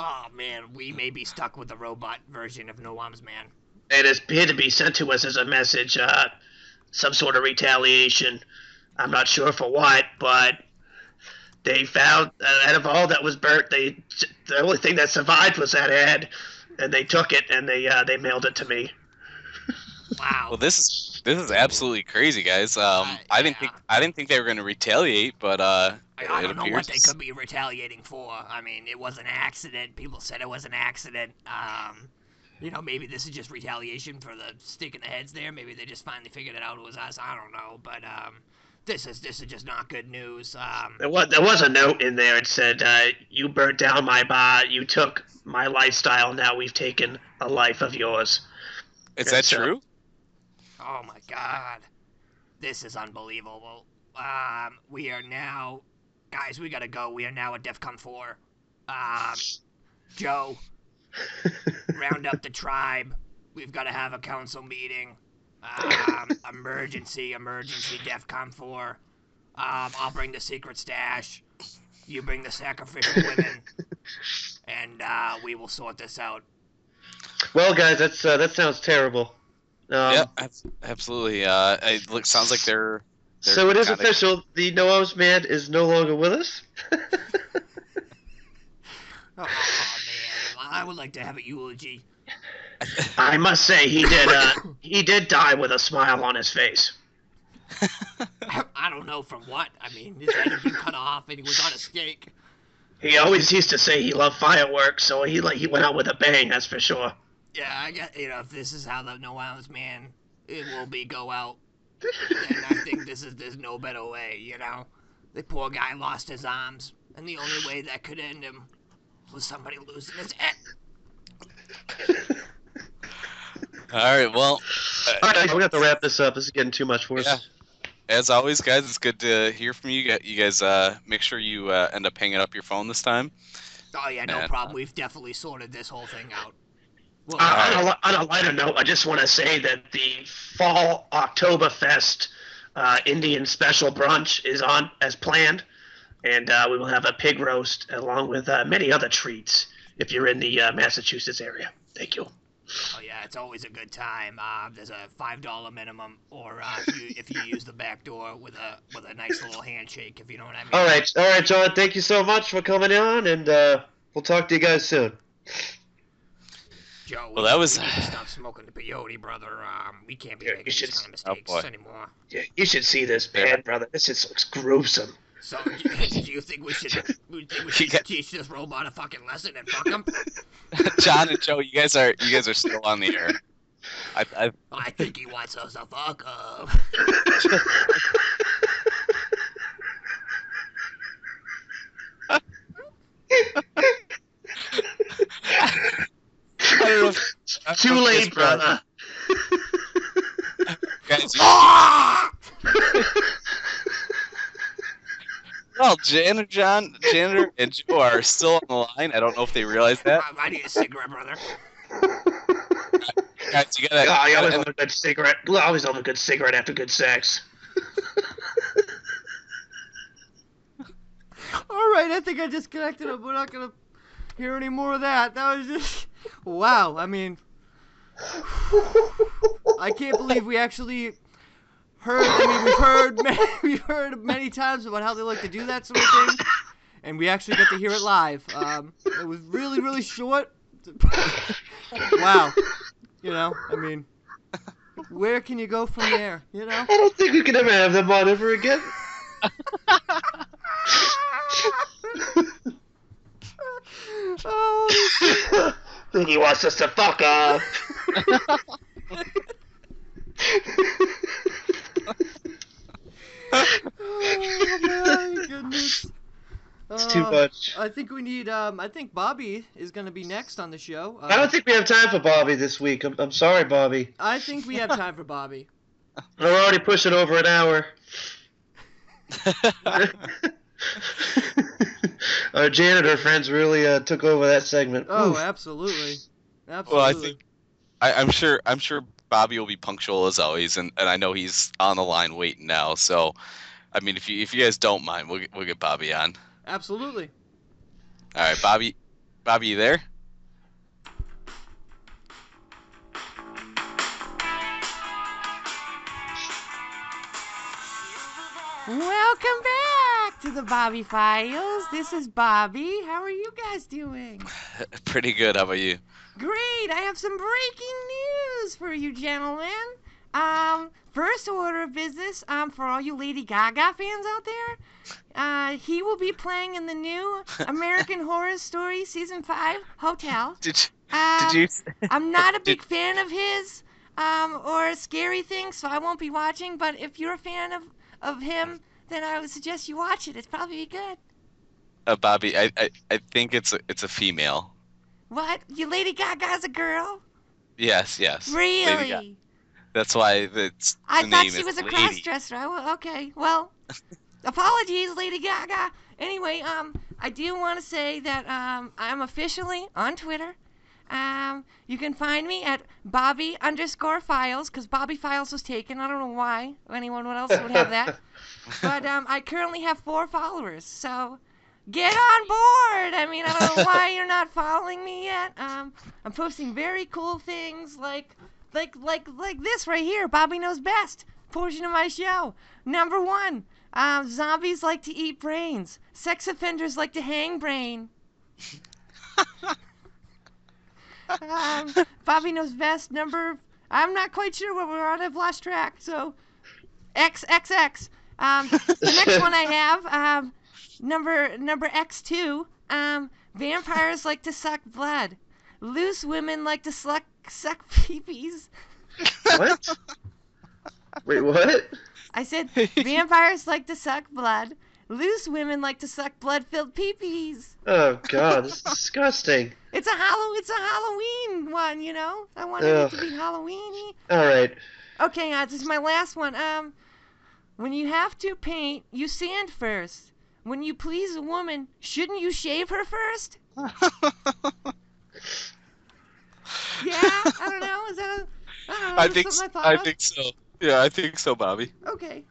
Oh, man, we may be stuck with the robot version of No Arms Man. It appeared to be sent to us as a message, some sort of retaliation. I'm not sure for what, but they found out of all that was burnt, the only thing that survived was that head, and they took it and they mailed it to me. Wow. Well, this is absolutely crazy, guys. I didn't think they were going to retaliate, but I don't know what they could be retaliating for. I mean, it was an accident. People said it was an accident. Maybe this is just retaliation for the stick in the heads there. Maybe they just finally figured it out it was us. I don't know, but This is just not good news. There was a note in there. It said, you burnt down my bar. You took my lifestyle. Now we've taken a life of yours. Is that true? Oh, my God. This is unbelievable. We are now... Guys, we gotta go. We are now at DEFCON 4. Joe, round up the tribe. We've got to have a council meeting. Emergency, DEFCON 4. I'll bring the secret stash. You bring the sacrificial women. And we will sort this out. Well, guys, that sounds terrible. Yeah, absolutely. It sounds like they're so it is official. The No Arms Man is no longer with us. Oh, man. I would like to have a eulogy. I must say he did die with a smile on his face. I don't know from what. I mean, his head had been cut off and he was on a stake. He always used to say he loved fireworks, so he went out with a bang, that's for sure. Yeah, I guess, if this is how the No Arms Man go out, then I think there's no better way, The poor guy lost his arms, and the only way that could end him was somebody losing his head. All right, we have to wrap this up. This is getting too much for us. As always, guys, it's good to hear from you. You guys, make sure you end up hanging up your phone this time. Oh yeah, no problem. We've definitely sorted this whole thing out. Well, on a lighter note, I just want to say that the Fall Oktoberfest Indian special brunch is on as planned, and we will have a pig roast along with many other treats if you're in the Massachusetts area. Thank you. Oh, yeah, it's always a good time. There's a $5 minimum, or if you use the back door with a nice little handshake, if you know what I mean. All right, John, thank you so much for coming on, and we'll talk to you guys soon. Joe, well, that was... Stop smoking the peyote, brother. We can't be making these kind of mistakes anymore. Yeah, you should see this band, brother. This just looks gruesome. So, do you think we should teach this robot a fucking lesson and fuck him? John and Joe, you guys are still on the air. I think he wants us to fuck up. Too late, brother. Guys, well, Janitor and Joe are still on the line. I don't know if they realize that. I need a cigarette, brother. Guys, I always love a good cigarette. I always love a good cigarette after good sex. All right, I think I disconnected him. We're not going to hear any more of that. That was just... Wow, I mean... I can't believe we actually... We've heard many times about how they like to do that sort of thing, and we actually got to hear it live. It was really, really short. Wow. I mean, where can you go from there, I don't think we can ever have them on ever again. Oh, he wants us to fuck up. Oh my goodness! It's too much. I think we need. I think Bobby is going to be next on the show. I don't think we have time for Bobby this week. I'm sorry, Bobby. I think we have time for Bobby. We're already pushing over an hour. Our janitor friends really took over that segment. Oh, absolutely. Well, I think I'm sure. Bobby will be punctual as always, and I know he's on the line waiting now. So, I mean, if you guys don't mind, we'll get Bobby on. Absolutely. All right, Bobby, you there? Welcome back to the Bobby Files. This is Bobby. How are you guys doing? Pretty good. How about you? Great. I have some breaking news for you gentlemen. First order of business, for all you Lady Gaga fans out there, he will be playing in the new American Horror Story Season 5 Hotel. Did you? I'm not a big fan of his or scary things, so I won't be watching, but if you're a fan of of him, then I would suggest you watch it. It's probably good. Bobby, I think it's a female. What? You Lady Gaga's a girl? Yes, yes. Really? That's why the name thought she was a cross-dresser. Okay, well, apologies, Lady Gaga. Anyway, I do want to say that I'm officially on Twitter. You can find me at Bobby_Files, because Bobby Files was taken. I don't know why anyone else would have that. But I currently have 4 followers, so get on board. I mean, I don't know why you're not following me yet. I'm posting very cool things like this right here, Bobby Knows Best, portion of my show. Number 1, zombies like to eat brains. Sex offenders like to hang brain. Bobby Knows Best number, I'm not quite sure what we're on, I've lost track, so XXX. The next one I have, number X2, vampires like to suck blood. Loose women like to suck peepees. What? Wait, what? I said vampires like to suck blood. Loose women like to suck blood-filled peepees. Oh God, this is disgusting. It's a Halloween one, you know. I wanted it to be Halloween-y. All right. Okay, this is my last one. When you have to paint, you sand first. When you please a woman, shouldn't you shave her first? Yeah, I don't know. Is that? I think so. Yeah, I think so, Bobby. Okay.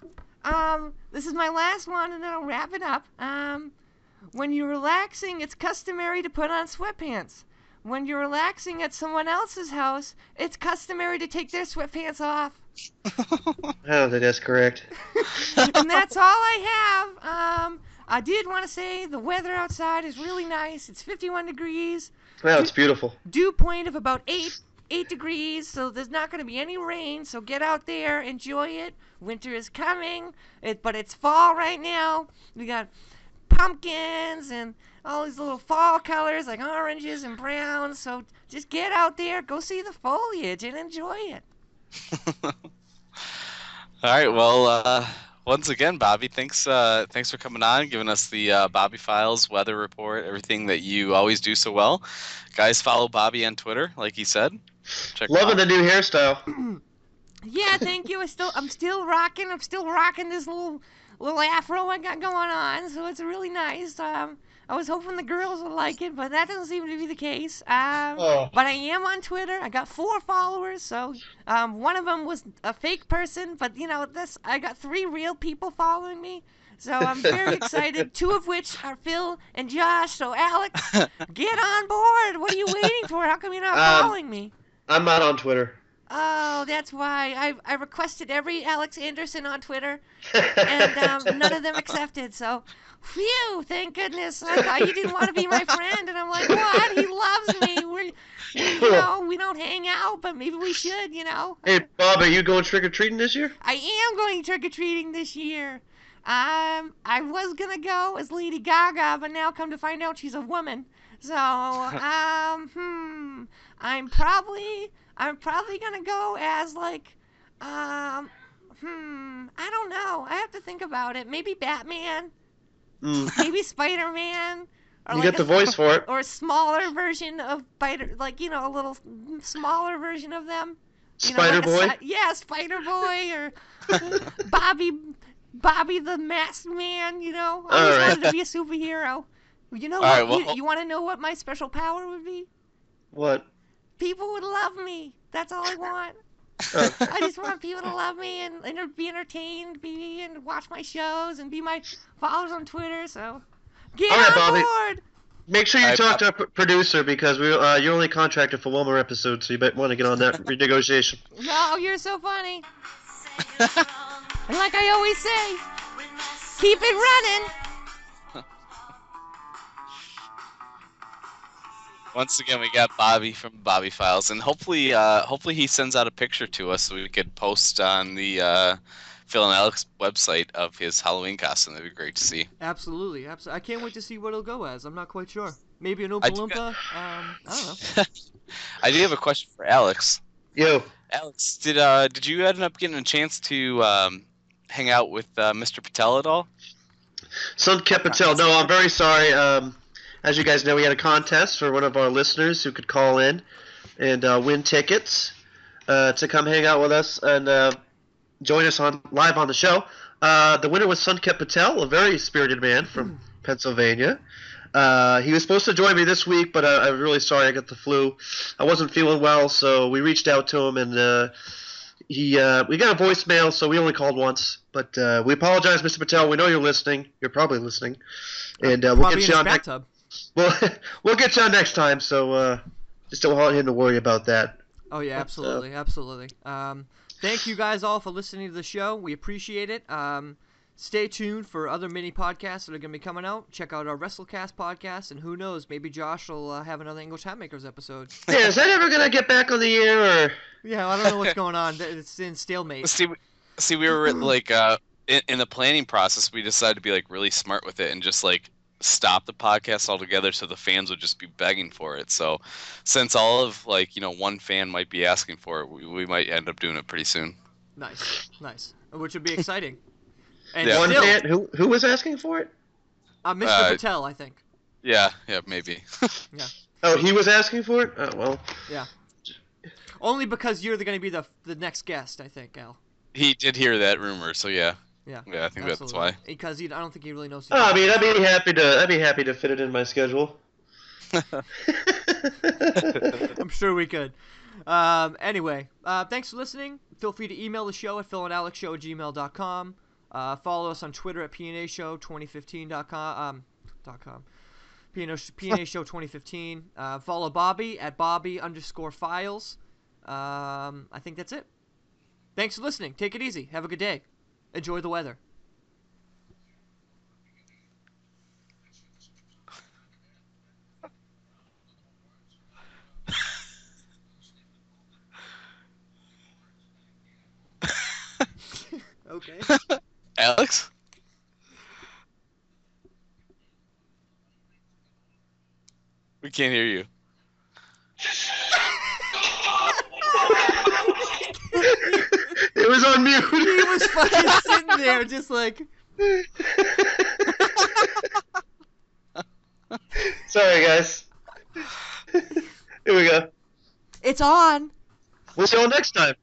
This is my last one, and then I'll wrap it up. When you're relaxing, it's customary to put on sweatpants. When you're relaxing at someone else's house, it's customary to take their sweatpants off. Oh, that is correct. And that's all I have. I did want to say the weather outside is really nice. It's 51 degrees. Wow, it's beautiful. Dew point of about 8 degrees, so there's not going to be any rain, so get out there, enjoy it. Winter is coming, but it's fall right now. We got pumpkins and all these little fall colors like oranges and browns, so just get out there, go see the foliage, and enjoy it. All right, well, once again, Bobby, thanks for coming on, giving us the Bobby Files weather report, everything that you always do so well. Guys, follow Bobby on Twitter, like he said. Check Loving the new hairstyle. Yeah, thank you. I'm still rocking this little afro I got going on, so it's really nice. I was hoping the girls would like it, but that doesn't seem to be the case. But I am on Twitter. I got 4 followers, so one of them was a fake person, but you know this. I got 3 real people following me, so I'm very excited. 2 of which are Phil and Josh. So Alex, get on board. What are you waiting for? How come you're not following me? I'm not on Twitter. Oh, that's why. I requested every Alex Anderson on Twitter, and none of them accepted, so phew, thank goodness. I thought you didn't want to be my friend, and I'm like, what? He loves me. You know, we don't hang out, but maybe we should, you know. Hey, Bob, are you going trick-or-treating this year? I am going trick-or-treating this year. I was going to go as Lady Gaga, but now come to find out she's a woman. So, I'm probably gonna go as like, I don't know. I have to think about it. Maybe Batman, maybe Spider-Man. You got the voice for it. Or a smaller version of a little smaller version of them. Spider-Boy? Yeah, Spider-Boy or Bobby the Masked Man, you know. I always wanted to be a superhero. You know what? You want to know what my special power would be? What? People would love me. That's all I want. I just want people to love me and be entertained, and watch my shows and be my followers on Twitter. So get on board. Make sure you talk to our producer because you're only contracted for 1 more episode, so you might want to get on that renegotiation. No, you're so funny. And like I always say, keep it running. Once again, we got Bobby from Bobby Files, and hopefully he sends out a picture to us so we could post on the Phil and Alex website of his Halloween costume. That'd be great to see. Absolutely, absolutely. I can't wait to see what it'll go as. I'm not quite sure. Maybe an Oompa Loompa. I don't know. I do have a question for Alex. Yo, Alex, did you end up getting a chance to hang out with Mr. Patel at all? Somkit Patel. No, I'm very sorry. As you guys know, we had a contest for one of our listeners who could call in and win tickets to come hang out with us and join us on live on the show. The winner was Somkit Patel, a very spirited man from Pennsylvania. He was supposed to join me this week, but I'm really sorry I got the flu. I wasn't feeling well, so we reached out to him, and we got a voicemail, so we only called once. But we apologize, Mr. Patel. We know you're listening. You're probably listening, and we'll get you on next. We'll get you on next time. So just don't want him to worry about that. Oh yeah, absolutely, absolutely. Thank you guys all for listening to the show. We appreciate it. Stay tuned for other mini podcasts that are going to be coming out. Check out our WrestleCast podcast, and who knows, maybe Josh will have another English Hatmakers episode. Yeah, is that ever going to get back on the air? Or... yeah, I don't know what's going on. It's in stalemate. See, we were like in the planning process, we decided to be like really smart with it and just like stop the podcast altogether, so the fans would just be begging for it. So, since all of like one fan might be asking for it, we might end up doing it pretty soon. Nice, which would be exciting. And yeah. One fan, who was asking for it? Mr. Patel, I think. Yeah, maybe. Yeah. Oh, he was asking for it? Oh, well. Yeah. Only because you're going to be the next guest, I think, Al. He did hear that rumor, so yeah. Yeah, I think that's why. Because I don't think he really knows. I mean, I'd be happy to fit it in my schedule. I'm sure we could. Anyway, thanks for listening. Feel free to email the show at philandalexshow@gmail.com. Follow us on Twitter at pnashow2015.com. pnashow2015. Follow Bobby at Bobby_files. I think that's it. Thanks for listening. Take it easy. Have a good day. Enjoy the weather. Okay. Alex? We can't hear you. It was on mute. He was fucking sitting there just like... Sorry, guys. Here we go. It's on. We'll see you all next time.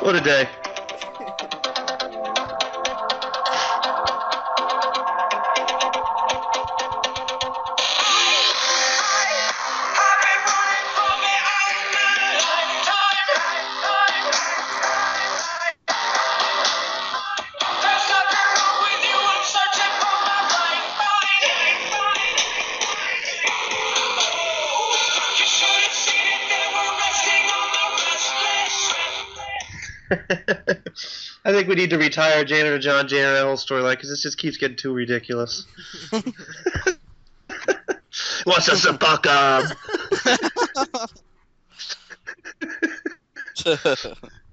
What a day. I think we need to retire Janitor John, Janitor that whole storyline, because this just keeps getting too ridiculous. What's us a buck up?